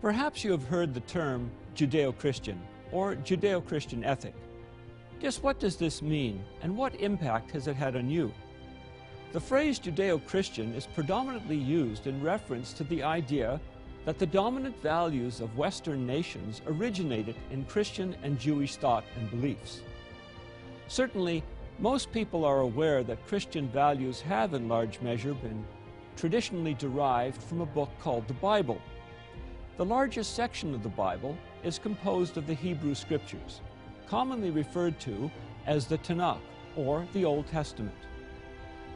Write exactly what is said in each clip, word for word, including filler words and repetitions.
Perhaps you have heard the term Judeo-Christian or Judeo-Christian ethic. Just what does this mean, and what impact has it had on you? The phrase Judeo-Christian is predominantly used in reference to the idea that the dominant values of Western nations originated in Christian and Jewish thought and beliefs. Certainly, most people are aware that Christian values have in large measure been traditionally derived from a book called the Bible. The largest section of the Bible is composed of the Hebrew Scriptures, commonly referred to as the Tanakh, or the Old Testament.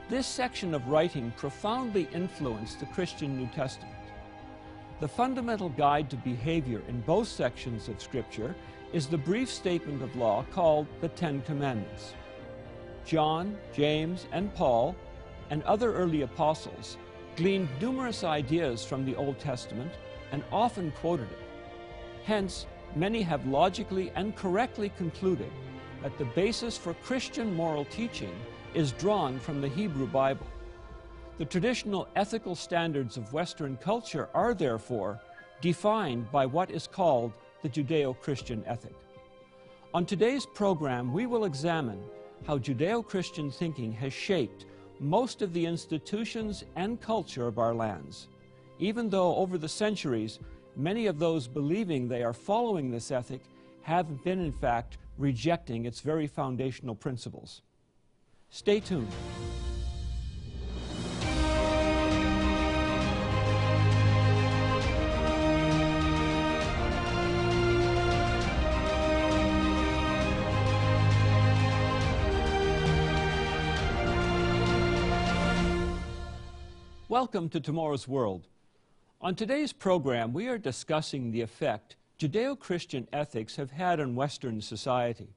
This section of writing profoundly influenced the Christian New Testament. The fundamental guide to behavior in both sections of Scripture is the brief statement of law called the Ten Commandments. John, James, and Paul, and other early apostles gleaned numerous ideas from the Old Testament and often quoted it. Hence, many have logically and correctly concluded that the basis for Christian moral teaching is drawn from the Hebrew Bible. The traditional ethical standards of Western culture are therefore defined by what is called the Judeo-Christian ethic. On today's program, we will examine how Judeo-Christian thinking has shaped most of the institutions and culture of our lands, even though over the centuries, many of those believing they are following this ethic have been, in fact, rejecting its very foundational principles. Stay tuned. Welcome to Tomorrow's World. On today's program, we are discussing the effect Judeo-Christian ethics have had on Western society.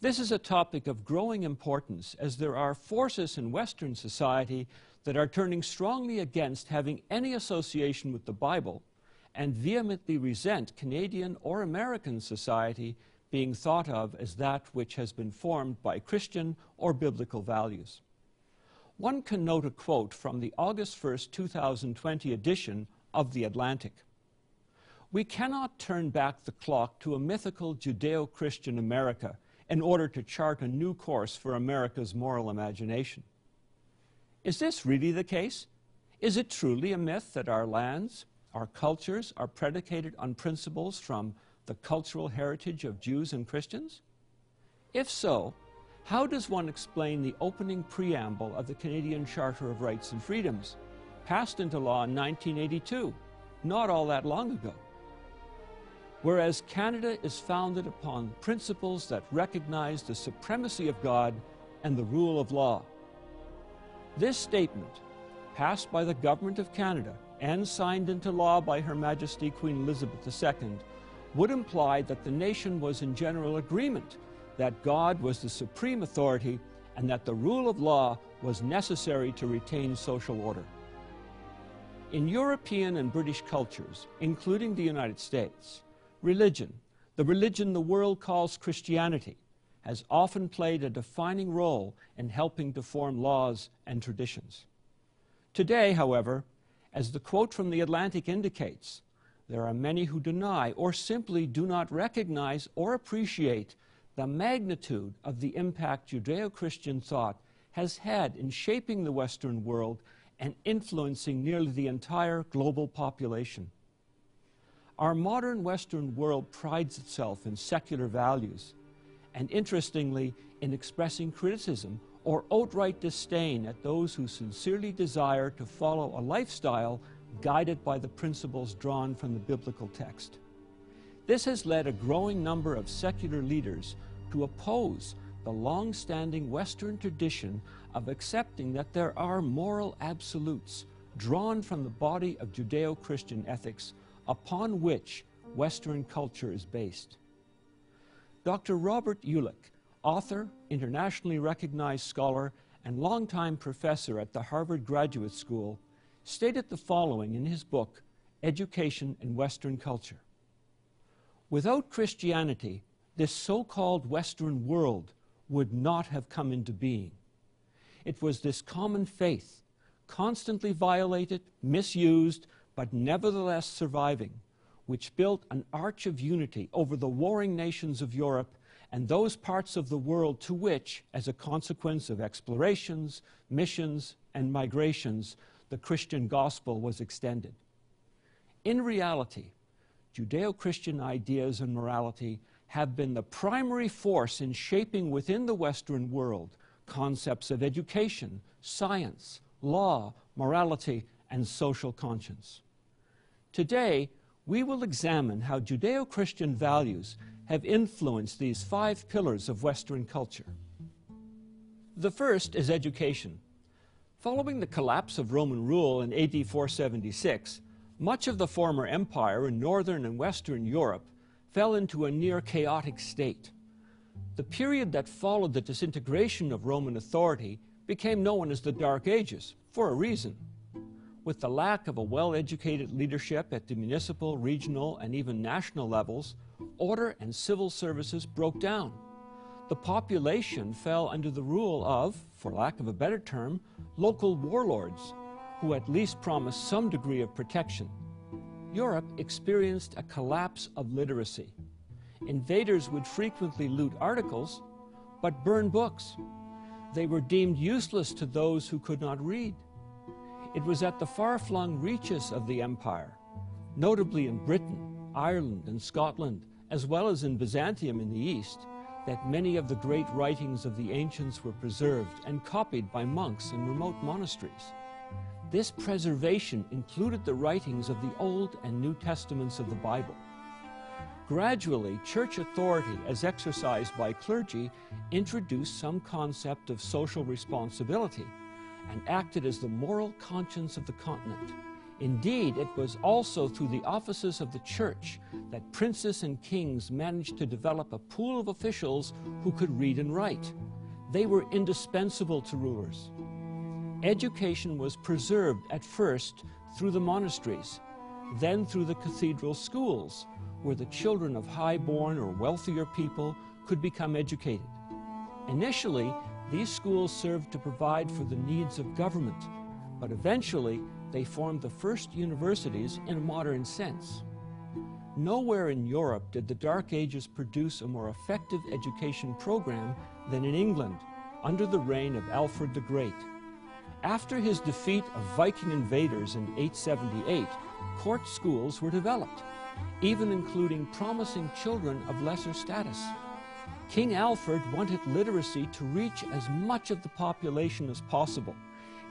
This is a topic of growing importance, as there are forces in Western society that are turning strongly against having any association with the Bible and vehemently resent Canadian or American society being thought of as that which has been formed by Christian or biblical values. One can note a quote from the August first, two thousand twenty edition of The Atlantic. "We cannot turn back the clock to a mythical Judeo-Christian America in order to chart a new course for America's moral imagination." Is this really the case? Is it truly a myth that our lands, our cultures, are predicated on principles from the cultural heritage of Jews and Christians? If so, how does one explain the opening preamble of the Canadian Charter of Rights and Freedoms, passed into law in nineteen eighty-two, not all that long ago? Whereas Canada is founded upon principles that recognize the supremacy of God and the rule of law. This statement, passed by the Government of Canada and signed into law by Her Majesty Queen Elizabeth the Second, would imply that the nation was in general agreement that God was the supreme authority and that the rule of law was necessary to retain social order. In European and British cultures, including the United States, religion, the religion the world calls Christianity, has often played a defining role in helping to form laws and traditions. Today, however, as the quote from The Atlantic indicates, there are many who deny or simply do not recognize or appreciate the magnitude of the impact Judeo-Christian thought has had in shaping the Western world and influencing nearly the entire global population. Our modern Western world prides itself in secular values and, interestingly, in expressing criticism or outright disdain at those who sincerely desire to follow a lifestyle guided by the principles drawn from the biblical text. This has led a growing number of secular leaders to oppose the long-standing Western tradition of accepting that there are moral absolutes drawn from the body of Judeo-Christian ethics upon which Western culture is based. Doctor Robert Ulick, author, internationally recognized scholar, and longtime professor at the Harvard Graduate School, stated the following in his book, Education in Western Culture. "Without Christianity, this so-called Western world would not have come into being. It was this common faith, constantly violated, misused, but nevertheless surviving, which built an arch of unity over the warring nations of Europe and those parts of the world to which, as a consequence of explorations, missions, and migrations, the Christian gospel was extended. In reality, Judeo-Christian ideas and morality have been the primary force in shaping within the Western world concepts of education, science, law, morality, and social conscience. Today, we will examine how Judeo-Christian values have influenced these five pillars of Western culture. The first is education. Following the collapse of Roman rule in A D four seventy-six, much of the former empire in northern and western Europe fell into a near chaotic state. The period that followed the disintegration of Roman authority became known as the Dark Ages, for a reason. With the lack of a well-educated leadership at the municipal, regional, and even national levels, order and civil services broke down. The population fell under the rule of, for lack of a better term, local warlords, who at least promised some degree of protection. Europe experienced a collapse of literacy. Invaders would frequently loot articles, but burn books. They were deemed useless to those who could not read. It was at the far-flung reaches of the empire, notably in Britain, Ireland, and Scotland, as well as in Byzantium in the East, that many of the great writings of the ancients were preserved and copied by monks in remote monasteries. This preservation included the writings of the Old and New Testaments of the Bible. Gradually, church authority, as exercised by clergy, introduced some concept of social responsibility and acted as the moral conscience of the continent. Indeed, it was also through the offices of the church that princes and kings managed to develop a pool of officials who could read and write. They were indispensable to rulers. Education was preserved at first through the monasteries, then through the cathedral schools, where the children of high-born or wealthier people could become educated. Initially, these schools served to provide for the needs of government, but eventually they formed the first universities in a modern sense. Nowhere in Europe did the Dark Ages produce a more effective education program than in England, under the reign of Alfred the Great. After his defeat of Viking invaders in eight seventy-eight, court schools were developed, even including promising children of lesser status. King Alfred wanted literacy to reach as much of the population as possible.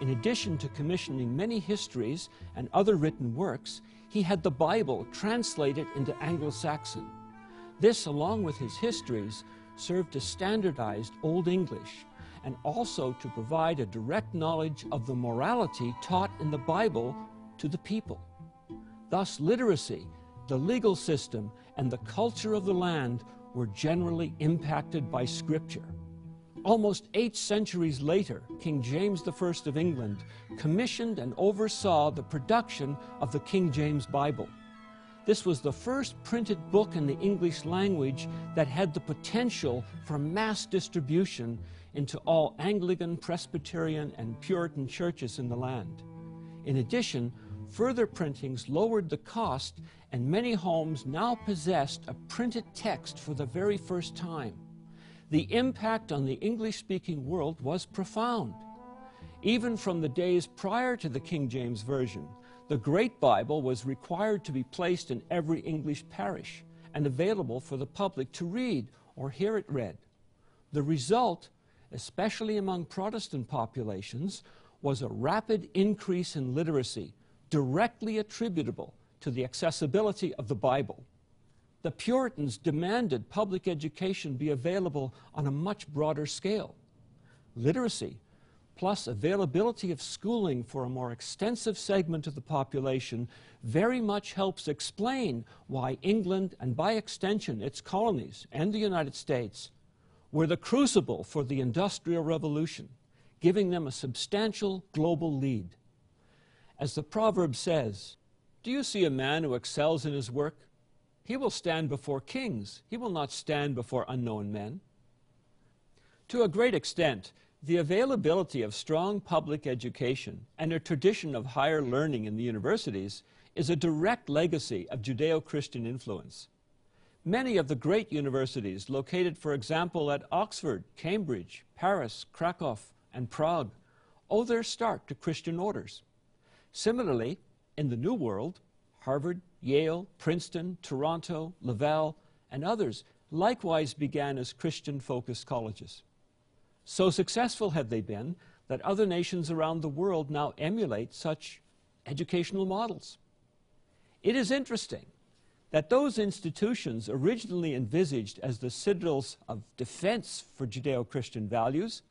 In addition to commissioning many histories and other written works, he had the Bible translated into Anglo-Saxon. This, along with his histories, served to standardize Old English, and also to provide a direct knowledge of the morality taught in the Bible to the people. Thus, literacy, the legal system, and the culture of the land were generally impacted by Scripture. Almost eight centuries later, King James the First of England commissioned and oversaw the production of the King James Bible. This was the first printed book in the English language that had the potential for mass distribution into all Anglican, Presbyterian, and Puritan churches in the land. In addition, further printings lowered the cost, and many homes now possessed a printed text for the very first time. The impact on the English-speaking world was profound. Even from the days prior to the King James Version, the Great Bible was required to be placed in every English parish and available for the public to read or hear it read. The result, especially among Protestant populations, was a rapid increase in literacy, directly attributable to the accessibility of the Bible. The Puritans demanded public education be available on a much broader scale. Literacy, plus availability of schooling for a more extensive segment of the population, very much helps explain why England, and by extension its colonies and the United States, were the crucible for the Industrial Revolution, giving them a substantial global lead. As the proverb says, "Do you see a man who excels in his work? He will stand before kings. He will not stand before unknown men." To a great extent, the availability of strong public education and a tradition of higher learning in the universities is a direct legacy of Judeo-Christian influence. Many of the great universities located, for example, at Oxford, Cambridge, Paris, Krakow, and Prague, owe their start to Christian orders. Similarly, in the New World, Harvard, Yale, Princeton, Toronto, Laval, and others likewise began as Christian-focused colleges. So successful have they been that other nations around the world now emulate such educational models. It is interesting that those institutions originally envisaged as the citadels of defense for Judeo-Christian values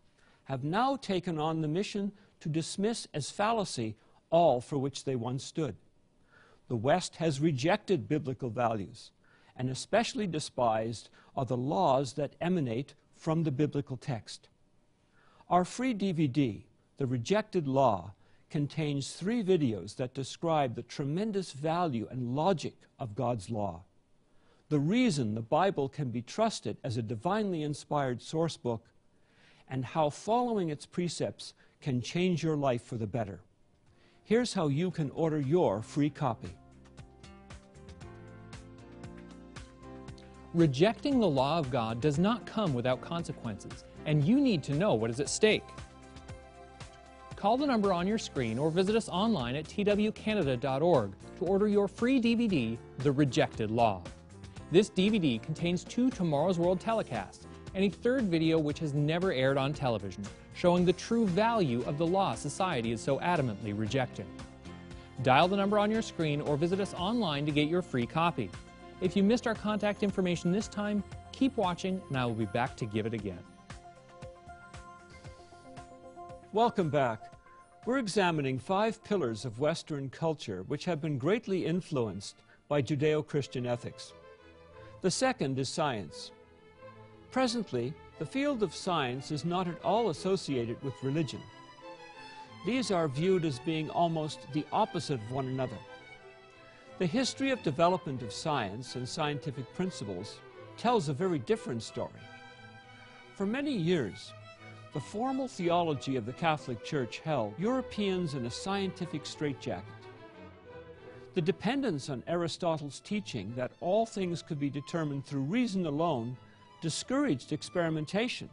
have now taken on the mission to dismiss as fallacy all for which they once stood. The West has rejected biblical values and especially despised are the laws that emanate from the biblical text. Our free D V D, The Rejected Law, contains three videos that describe the tremendous value and logic of God's law. The reason the Bible can be trusted as a divinely inspired source book and how following its precepts can change your life for the better. Here's how you can order your free copy. Rejecting the law of God does not come without consequences, and you need to know what is at stake. Call the number on your screen or visit us online at T W Canada dot org to order your free D V D, The Rejected Law. This D V D contains two Tomorrow's World telecasts and a third video which has never aired on television, showing the true value of the law society is so adamantly rejecting. Dial the number on your screen or visit us online to get your free copy. If you missed our contact information this time, keep watching and I will be back to give it again. Welcome back. We're examining five pillars of Western culture which have been greatly influenced by Judeo-Christian ethics. The second is science. Presently, the field of science is not at all associated with religion. These are viewed as being almost the opposite of one another. The history of development of science and scientific principles tells a very different story. For many years, the formal theology of the Catholic Church held Europeans in a scientific straitjacket. The dependence on Aristotle's teaching that all things could be determined through reason alone discouraged experimentation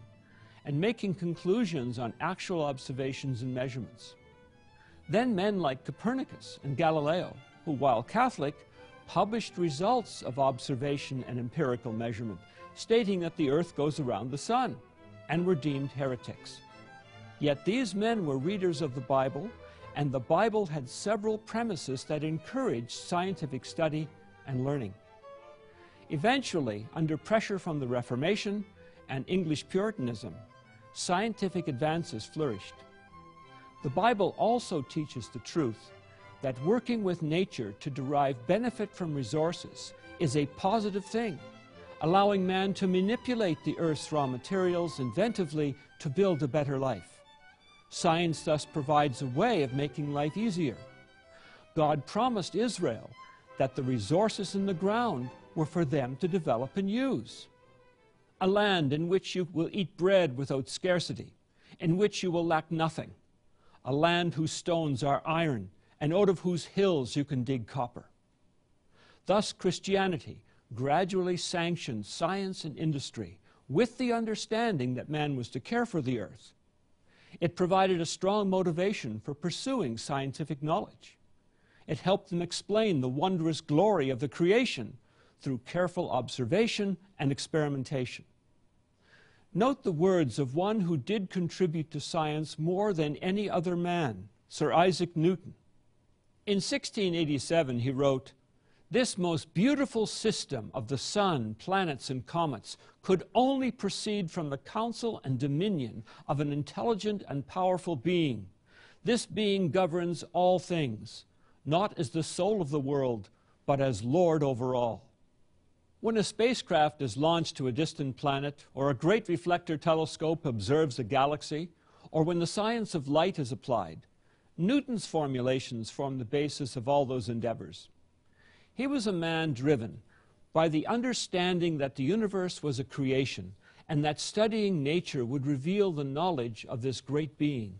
and making conclusions on actual observations and measurements. Then men like Copernicus and Galileo, who, while Catholic, published results of observation and empirical measurement, stating that the earth goes around the sun, and were deemed heretics. Yet these men were readers of the Bible, and the Bible had several premises that encouraged scientific study and learning. Eventually, under pressure from the Reformation and English Puritanism, scientific advances flourished. The Bible also teaches the truth that working with nature to derive benefit from resources is a positive thing, allowing man to manipulate the earth's raw materials inventively to build a better life. Science thus provides a way of making life easier. God promised Israel that the resources in the ground were for them to develop and use. A land in which you will eat bread without scarcity, in which you will lack nothing. A land whose stones are iron, and out of whose hills you can dig copper. Thus Christianity gradually sanctioned science and industry with the understanding that man was to care for the earth. It provided a strong motivation for pursuing scientific knowledge. It helped them explain the wondrous glory of the creation through careful observation and experimentation. Note the words of one who did contribute to science more than any other man, Sir Isaac Newton. In sixteen eighty-seven, he wrote, "This most beautiful system of the sun, planets, and comets could only proceed from the counsel and dominion of an intelligent and powerful being. This being governs all things, not as the soul of the world, but as Lord over all." When a spacecraft is launched to a distant planet, or a great reflector telescope observes a galaxy, or when the science of light is applied, Newton's formulations form the basis of all those endeavors. He was a man driven by the understanding that the universe was a creation and that studying nature would reveal the knowledge of this great being.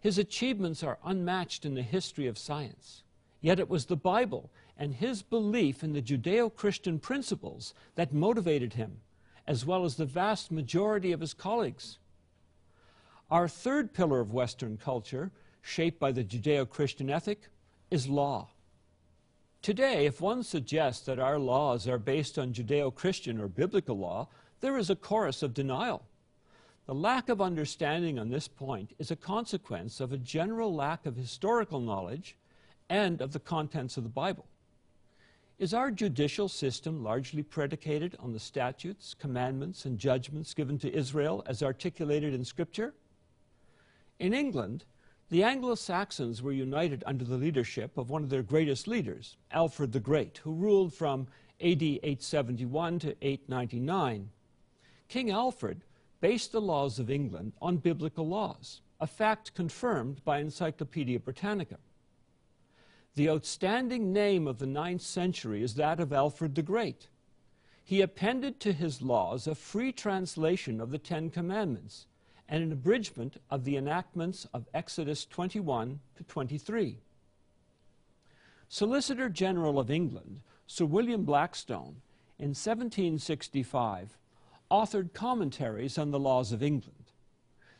His achievements are unmatched in the history of science, Yet it was the Bible and his belief in the Judeo-Christian principles that motivated him, as well as the vast majority of his colleagues. Our third pillar of Western culture, shaped by the Judeo-Christian ethic, is law. Today, if one suggests that our laws are based on Judeo-Christian or biblical law, there is a chorus of denial. The lack of understanding on this point is a consequence of a general lack of historical knowledge and of the contents of the Bible. Is our judicial system largely predicated on the statutes, commandments, and judgments given to Israel as articulated in Scripture? In England, the Anglo-Saxons were united under the leadership of one of their greatest leaders, Alfred the Great, who ruled from A D eight seventy-one to eight ninety-nine. King Alfred based the laws of England on biblical laws, a fact confirmed by Encyclopaedia Britannica. The outstanding name of the ninth century is that of Alfred the Great. He appended to his laws a free translation of the Ten Commandments and an abridgment of the enactments of Exodus twenty-one to twenty-three. Solicitor General of England, Sir William Blackstone, in seventeen sixty-five, authored commentaries on the laws of England.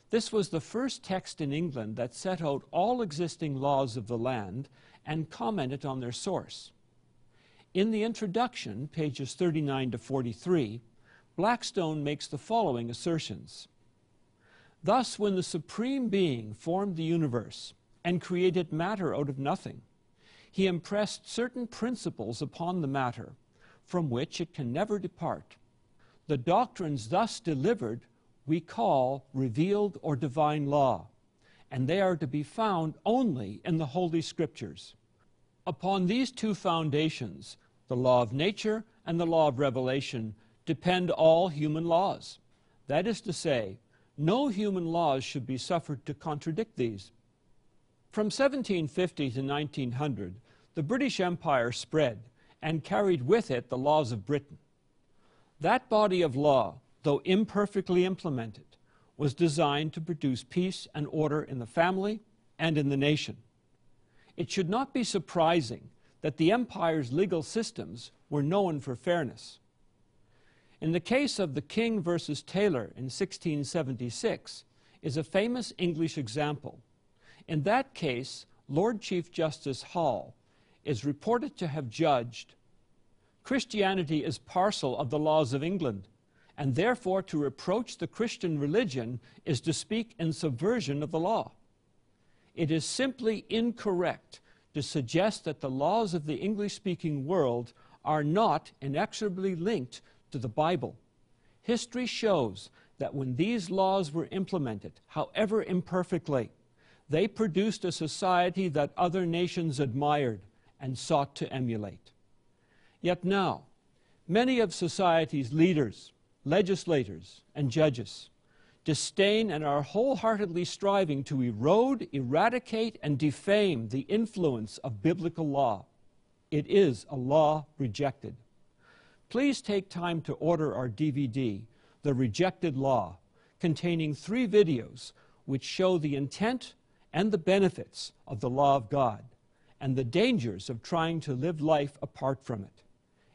This was the first text in England that set out all existing laws of the land and commented on their source. In the introduction, pages thirty-nine to forty-three, Blackstone makes the following assertions. Thus, when the Supreme Being formed the universe and created matter out of nothing, he impressed certain principles upon the matter from which it can never depart. The doctrines thus delivered we call revealed or divine law, and they are to be found only in the Holy Scriptures. Upon these two foundations, the law of nature and the law of revelation, depend all human laws. That is to say, no human laws should be suffered to contradict these. From seventeen fifty to nineteen hundred, the British Empire spread and carried with it the laws of Britain. That body of law, though imperfectly implemented, was designed to produce peace and order in the family and in the nation. It should not be surprising that the empire's legal systems were known for fairness. In the case of the King versus Taylor in sixteen seventy-six is a famous English example. In that case, Lord Chief Justice Hall is reported to have judged, "Christianity is parcel of the laws of England, and therefore to reproach the Christian religion is to speak in subversion of the law. It is simply incorrect to suggest that the laws of the English-speaking world are not inexorably linked to the Bible. History shows that when these laws were implemented, however imperfectly, they produced a society that other nations admired and sought to emulate." Yet now, many of society's leaders, legislators and judges disdain and are wholeheartedly striving to erode, eradicate, and defame the influence of biblical law. It is a law rejected. Please take time to order our D V D, The Rejected Law, containing three videos which show the intent and the benefits of the law of God and the dangers of trying to live life apart from it.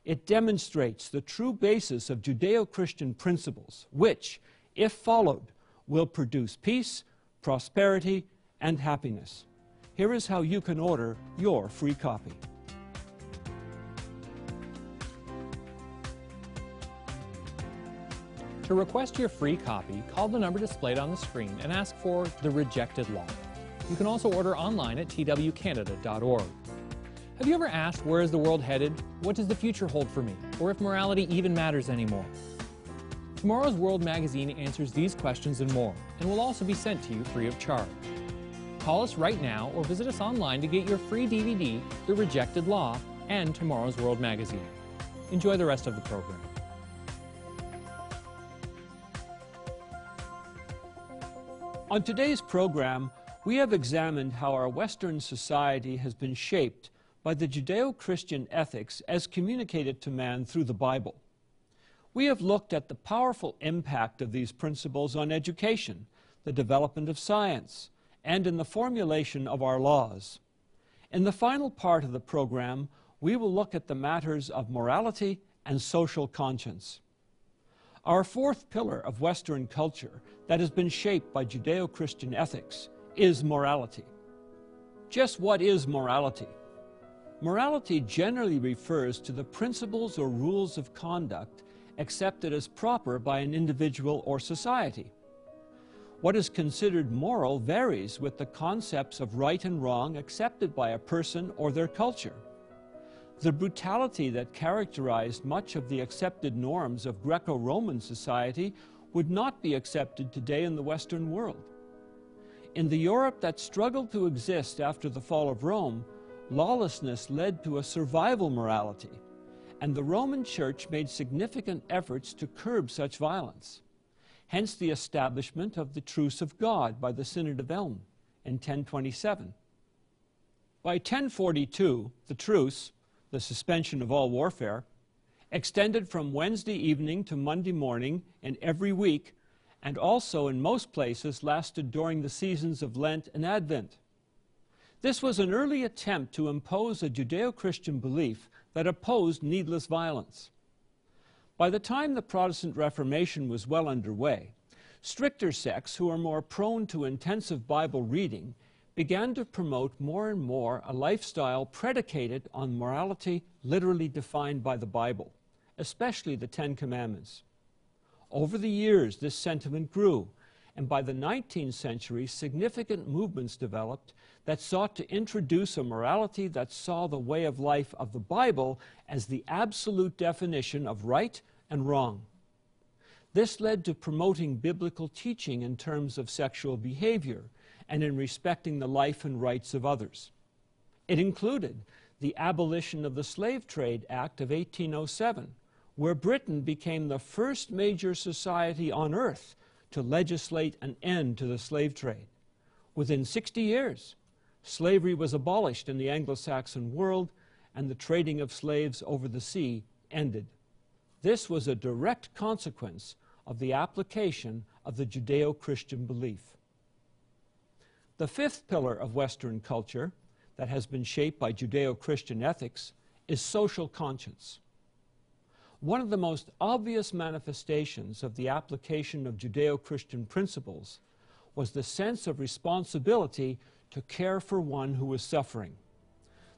It demonstrates the true basis of Judeo-Christian principles, which, if followed, will produce peace, prosperity, and happiness. Here is how you can order your free copy. To request your free copy, call the number displayed on the screen and ask for The Rejected Law. You can also order online at T W Canada dot org. Have you ever asked, where is the world headed? What does the future hold for me? Or if morality even matters anymore? Tomorrow's World magazine answers these questions and more, and will also be sent to you free of charge. Call us right now or visit us online to get your free D V D, The Rejected Law, and Tomorrow's World magazine. Enjoy the rest of the program. On today's program, we have examined how our Western society has been shaped by the Judeo-Christian ethics as communicated to man through the Bible. We have looked at the powerful impact of these principles on education, the development of science, and in the formulation of our laws. In the final part of the program, we will look at the matters of morality and social conscience. Our fourth pillar of Western culture that has been shaped by Judeo-Christian ethics is morality. Just what is morality? Morality generally refers to the principles or rules of conduct accepted as proper by an individual or society. What is considered moral varies with the concepts of right and wrong accepted by a person or their culture. The brutality that characterized much of the accepted norms of Greco-Roman society would not be accepted today in the Western world. In the Europe that struggled to exist after the fall of Rome, lawlessness led to a survival morality, and the Roman Church made significant efforts to curb such violence. Hence the establishment of the Truce of God by the Synod of Elm in ten twenty-seven. By ten forty-two, the truce, the suspension of all warfare, extended from Wednesday evening to Monday morning in every week, and also in most places lasted during the seasons of Lent and Advent. This was an early attempt to impose a Judeo-Christian belief that opposed needless violence. By the time the Protestant Reformation was well underway, stricter sects who are more prone to intensive Bible reading began to promote more and more a lifestyle predicated on morality literally defined by the Bible, especially the Ten Commandments. Over the years, this sentiment grew, and by the nineteenth century, significant movements developed that sought to introduce a morality that saw the way of life of the Bible as the absolute definition of right and wrong. This led to promoting biblical teaching in terms of sexual behavior and in respecting the life and rights of others. It included the abolition of the Slave Trade Act of eighteen oh seven, where Britain became the first major society on earth to legislate an end to the slave trade. Within sixty years, slavery was abolished in the Anglo-Saxon world, and the trading of slaves over the sea ended. This was a direct consequence of the application of the Judeo-Christian belief. The fifth pillar of Western culture that has been shaped by Judeo-Christian ethics is social conscience. One of the most obvious manifestations of the application of Judeo-Christian principles was the sense of responsibility to care for one who was suffering.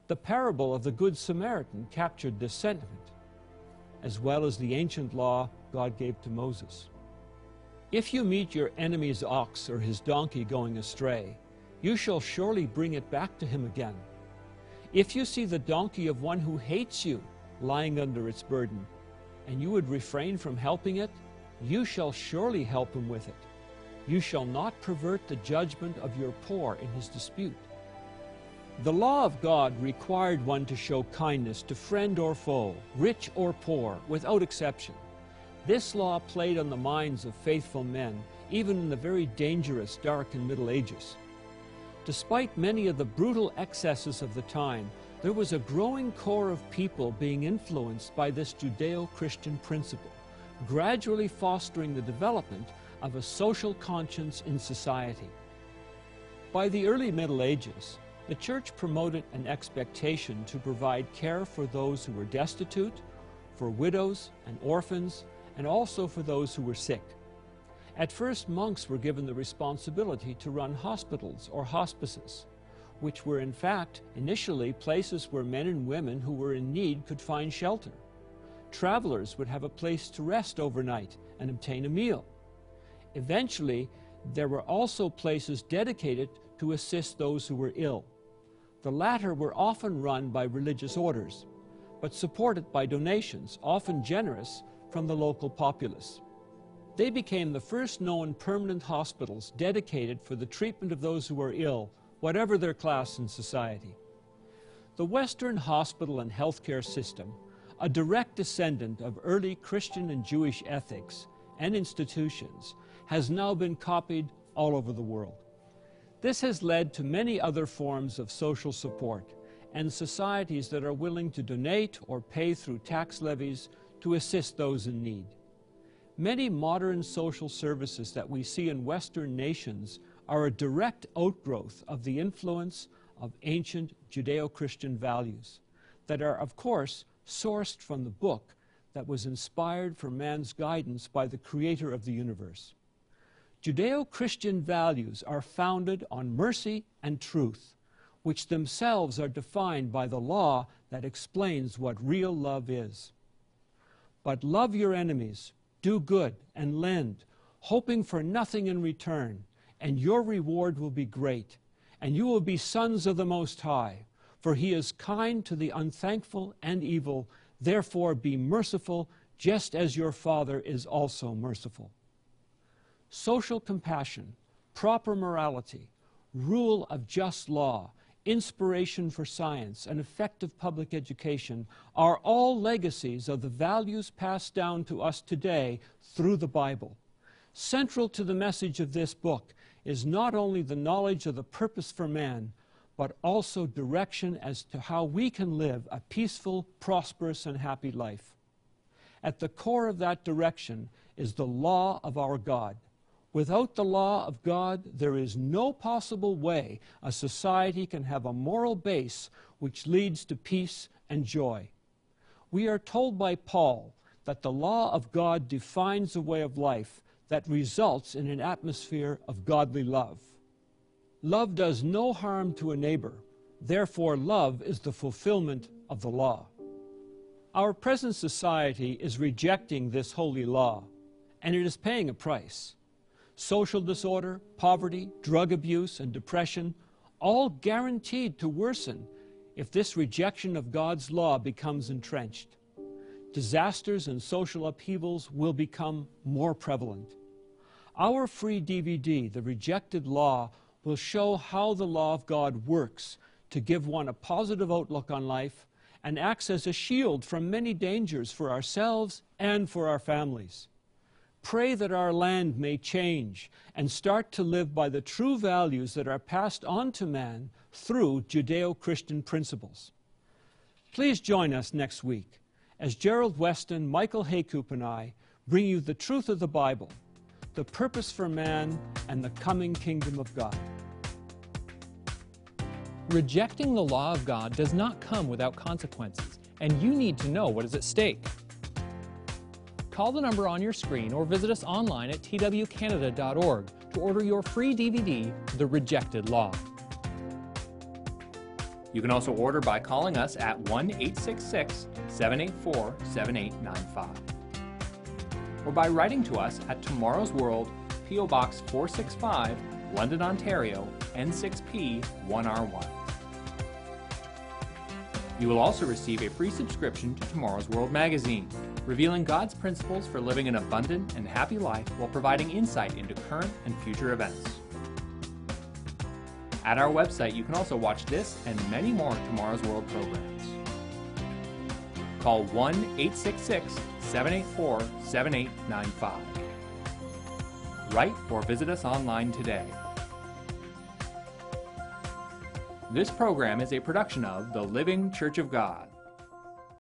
The parable of the Good Samaritan captured this sentiment, as well as the ancient law God gave to Moses. If you meet your enemy's ox or his donkey going astray, you shall surely bring it back to him again. If you see the donkey of one who hates you lying under its burden, and you would refrain from helping it, you shall surely help him with it. You shall not pervert the judgment of your poor in his dispute. The law of God required one to show kindness to friend or foe, rich or poor, without exception. This law played on the minds of faithful men, even in the very dangerous Dark and Middle Ages. Despite many of the brutal excesses of the time, there was a growing core of people being influenced by this Judeo-Christian principle, gradually fostering the development of a social conscience in society. By the early Middle Ages, the Church promoted an expectation to provide care for those who were destitute, for widows and orphans, and also for those who were sick. At first, monks were given the responsibility to run hospitals or hospices, which were in fact initially places where men and women who were in need could find shelter. Travelers would have a place to rest overnight and obtain a meal. Eventually, there were also places dedicated to assist those who were ill. The latter were often run by religious orders, but supported by donations, often generous, from the local populace. They became the first known permanent hospitals dedicated for the treatment of those who were ill, whatever their class in society. The Western hospital and healthcare system, a direct descendant of early Christian and Jewish ethics and institutions, has now been copied all over the world. This has led to many other forms of social support and societies that are willing to donate or pay through tax levies to assist those in need. Many modern social services that we see in Western nations are a direct outgrowth of the influence of ancient Judeo-Christian values that are, of course, sourced from the book that was inspired for man's guidance by the creator of the universe. Judeo-Christian values are founded on mercy and truth, which themselves are defined by the law that explains what real love is. But love your enemies, do good, and lend, hoping for nothing in return, and your reward will be great, and you will be sons of the Most High, for he is kind to the unthankful and evil. Therefore be merciful, just as your Father is also merciful. Social compassion, proper morality, rule of just law, inspiration for science, and effective public education are all legacies of the values passed down to us today through the Bible. Central to the message of this book is not only the knowledge of the purpose for man, but also direction as to how we can live a peaceful, prosperous, and happy life. At the core of that direction is the law of our God. Without the law of God, there is no possible way a society can have a moral base which leads to peace and joy. We are told by Paul that the law of God defines a way of life that results in an atmosphere of godly love. Love does no harm to a neighbor. Therefore, love is the fulfillment of the law. Our present society is rejecting this holy law, and it is paying a price. Social disorder, poverty, drug abuse, and depression, all guaranteed to worsen if this rejection of God's law becomes entrenched. Disasters and social upheavals will become more prevalent. Our free D V D, The Rejected Law, will show how the law of God works to give one a positive outlook on life and acts as a shield from many dangers for ourselves and for our families. Pray that our land may change and start to live by the true values that are passed on to man through Judeo-Christian principles. Please join us next week as Gerald Weston, Michael Haykoop, and I bring you the truth of the Bible, the purpose for man, and the coming kingdom of God. Rejecting the law of God does not come without consequences, and you need to know what is at stake. Call the number on your screen or visit us online at T W Canada dot org to order your free D V D, The Rejected Law. You can also order by calling us at one eight six six, seven eight four, seven eight nine five or by writing to us at Tomorrow's World, P O Box four sixty-five, London, Ontario, N six P one R one. You will also receive a free subscription to Tomorrow's World magazine, revealing God's principles for living an abundant and happy life while providing insight into current and future events. At our website, you can also watch this and many more Tomorrow's World programs. Call one eight six six, seven eight four, seven eight nine five. Write or visit us online today. This program is a production of The Living Church of God.